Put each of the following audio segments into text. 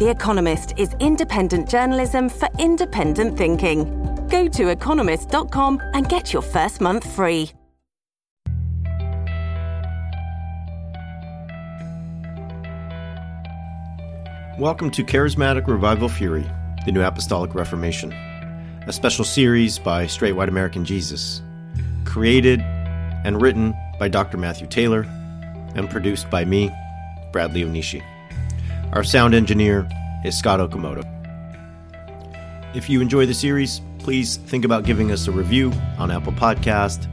The Economist is independent journalism for independent thinking. Go to economist.com and get your first month free. Welcome to Charismatic Revival Fury, the New Apostolic Reformation, a special series by Straight White American Jesus, created and written by Dr. Matthew Taylor and produced by me, Bradley Onishi. Our sound engineer is Scott Okamoto. If you enjoy the series, please think about giving us a review on Apple Podcast,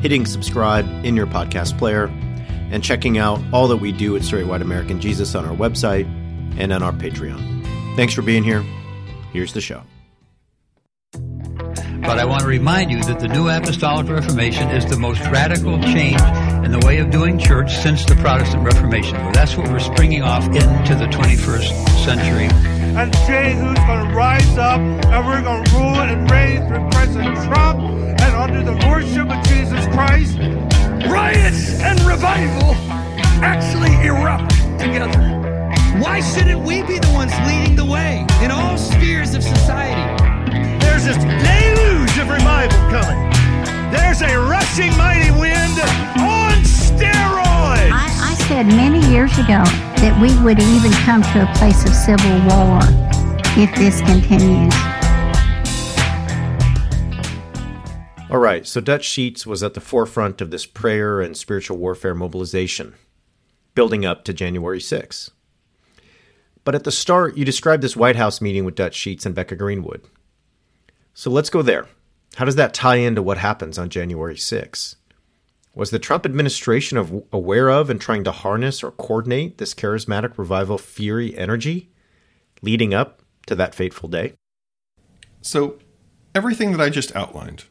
hitting subscribe in your podcast player, and checking out all that we do at Straight White American Jesus on our website and on our Patreon. Thanks for being here. Here's the show. But I want to remind you that the New Apostolic Reformation is the most radical change in the way of doing church since the Protestant Reformation. That's what we're springing off into the 21st century. And Jesus is going to rise up, and we're going to rule and reign through President Trump, and under the lordship of Jesus Christ, riots and revival actually erupt together. Why shouldn't we be the ones leading the way in all spheres of society? There's this deluge of revival coming. There's a rushing mighty wind on steroids. I said many years ago that we would even come to a place of civil war if this continues. All right, so Dutch Sheets was at the forefront of this prayer and spiritual warfare mobilization, building up to January 6th. But at the start, you described this White House meeting with Dutch Sheets and Becca Greenwood. So let's go there. How does that tie into what happens on January 6? Was the Trump administration aware of and trying to harness or coordinate this charismatic revival fury energy leading up to that fateful day? So everything that I just outlined,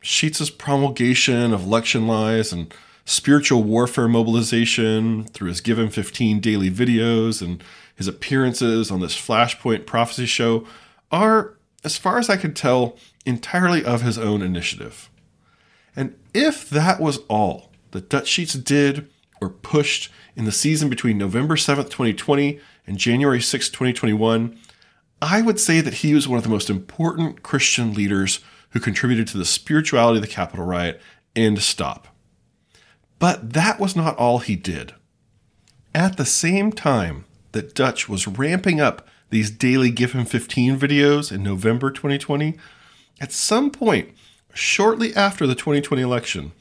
Sheets' promulgation of election lies and spiritual warfare mobilization through his Give Him 15 daily videos and his appearances on this Flashpoint prophecy show are, as far as I could tell, entirely of his own initiative. And if that was all that Dutch Sheets did or pushed in the season between November 7th, 2020 and January 6th, 2021, I would say that he was one of the most important Christian leaders who contributed to the spirituality of the Capitol riot and stop. But that was not all he did. At the same time that Dutch was ramping up these daily Give Him 15 videos in November 2020, at some point, shortly after the 2020 election,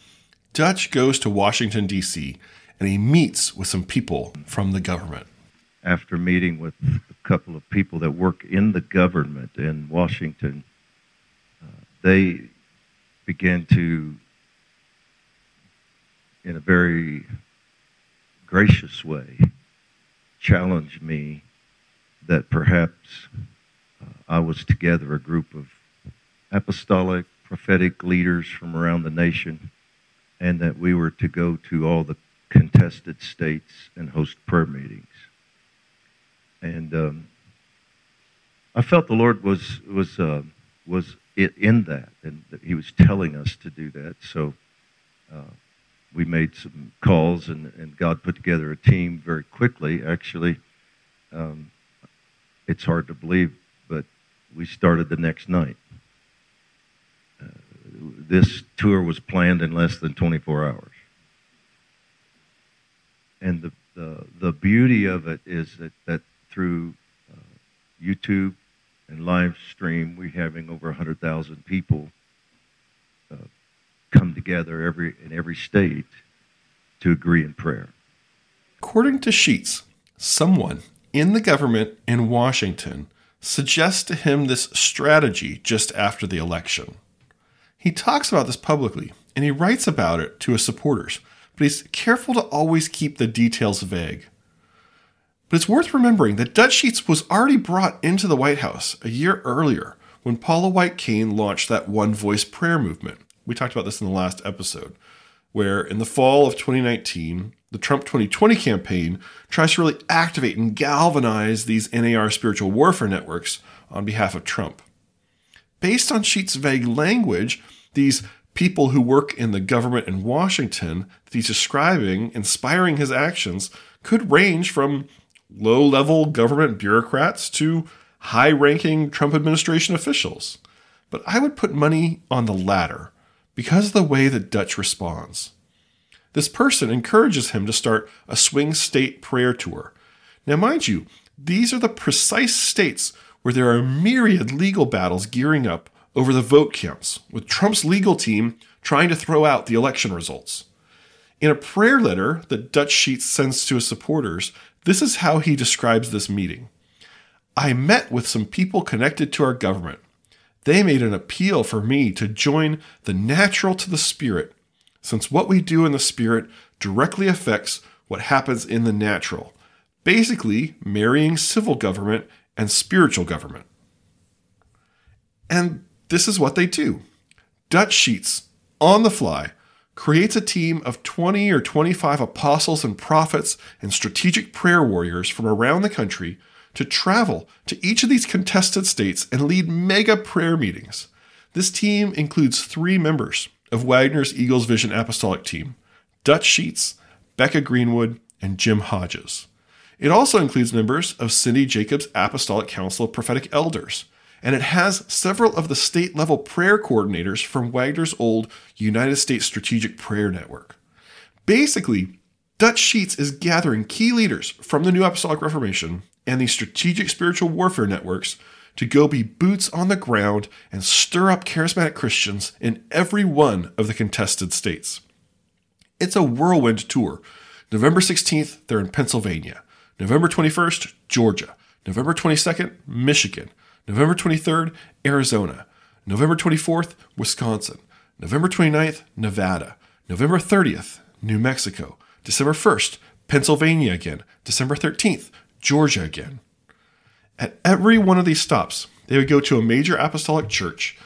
Dutch goes to Washington, D.C., and he meets with some people from the government. After meeting with a couple of people that work in the government in Washington, they began to, in a very gracious way, challenged me that perhaps I was together a group of apostolic prophetic leaders from around the nation, and that we were to go to all the contested states and host prayer meetings. And I felt the Lord was it in that, and that He was telling us to do that. So we made some calls, and God put together a team very quickly. Actually, it's hard to believe, but we started the next night. This tour was planned in less than 24 hours. And the beauty of it is that through YouTube and live stream, we're having over 100,000 people come together in every state to agree in prayer. According to Sheets, someone in the government in Washington suggests to him this strategy just after the election. He talks about this publicly, and he writes about it to his supporters, but he's careful to always keep the details vague. But it's worth remembering that Dutch Sheets was already brought into the White House a year earlier when Paula White Kane launched that One Voice Prayer movement. We talked about this in the last episode, where in the fall of 2019, the Trump 2020 campaign tries to really activate and galvanize these NAR spiritual warfare networks on behalf of Trump. Based on Sheets' vague language, these people who work in the government in Washington that he's describing, inspiring his actions, could range from low-level government bureaucrats to high-ranking Trump administration officials. But I would put money on the latter because of the way that Dutch responds. This person encourages him to start a swing state prayer tour. Now, mind you, these are the precise states where there are myriad legal battles gearing up over the vote counts, with Trump's legal team trying to throw out the election results. In a prayer letter that Dutch Sheets sends to his supporters, this is how he describes this meeting. I met with some people connected to our government. They made an appeal for me to join the natural to the spirit, since what we do in the spirit directly affects what happens in the natural, basically marrying civil government and spiritual government. And this is what they do. Dutch Sheets, on the fly, creates a team of 20 or 25 apostles and prophets and strategic prayer warriors from around the country to travel to each of these contested states and lead mega prayer meetings. This team includes three members of Wagner's Eagles Vision Apostolic Team, Dutch Sheets, Becca Greenwood, and Jim Hodges. It also includes members of Cindy Jacobs' Apostolic Council of Prophetic Elders, and it has several of the state-level prayer coordinators from Wagner's old United States Strategic Prayer Network. Basically, Dutch Sheets is gathering key leaders from the New Apostolic Reformation and the strategic spiritual warfare networks to go be boots on the ground and stir up charismatic Christians in every one of the contested states. It's a whirlwind tour. November 16th, they're in Pennsylvania. November 21st, Georgia. November 22nd, Michigan. November 23rd, Arizona. November 24th, Wisconsin. November 29th, Nevada. November 30th, New Mexico. December 1st, Pennsylvania again. December 13th, Georgia again. At every one of these stops, they would go to a major apostolic church,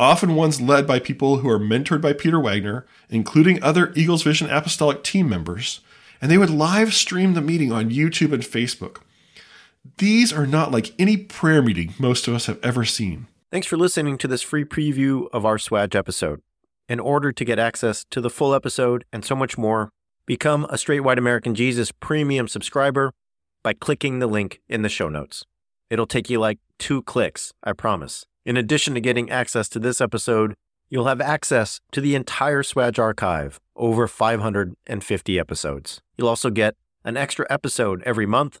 often ones led by people who are mentored by Peter Wagner, including other Eagles Vision Apostolic Team members, and they would live stream the meeting on YouTube and Facebook. These are not like any prayer meeting most of us have ever seen. Thanks for listening to this free preview of our Swag episode. In order to get access to the full episode and so much more, become a Straight White American Jesus premium subscriber by clicking the link in the show notes. It'll take you like 2 clicks, I promise. In addition to getting access to this episode, you'll have access to the entire Swag archive, over 550 episodes. You'll also get an extra episode every month,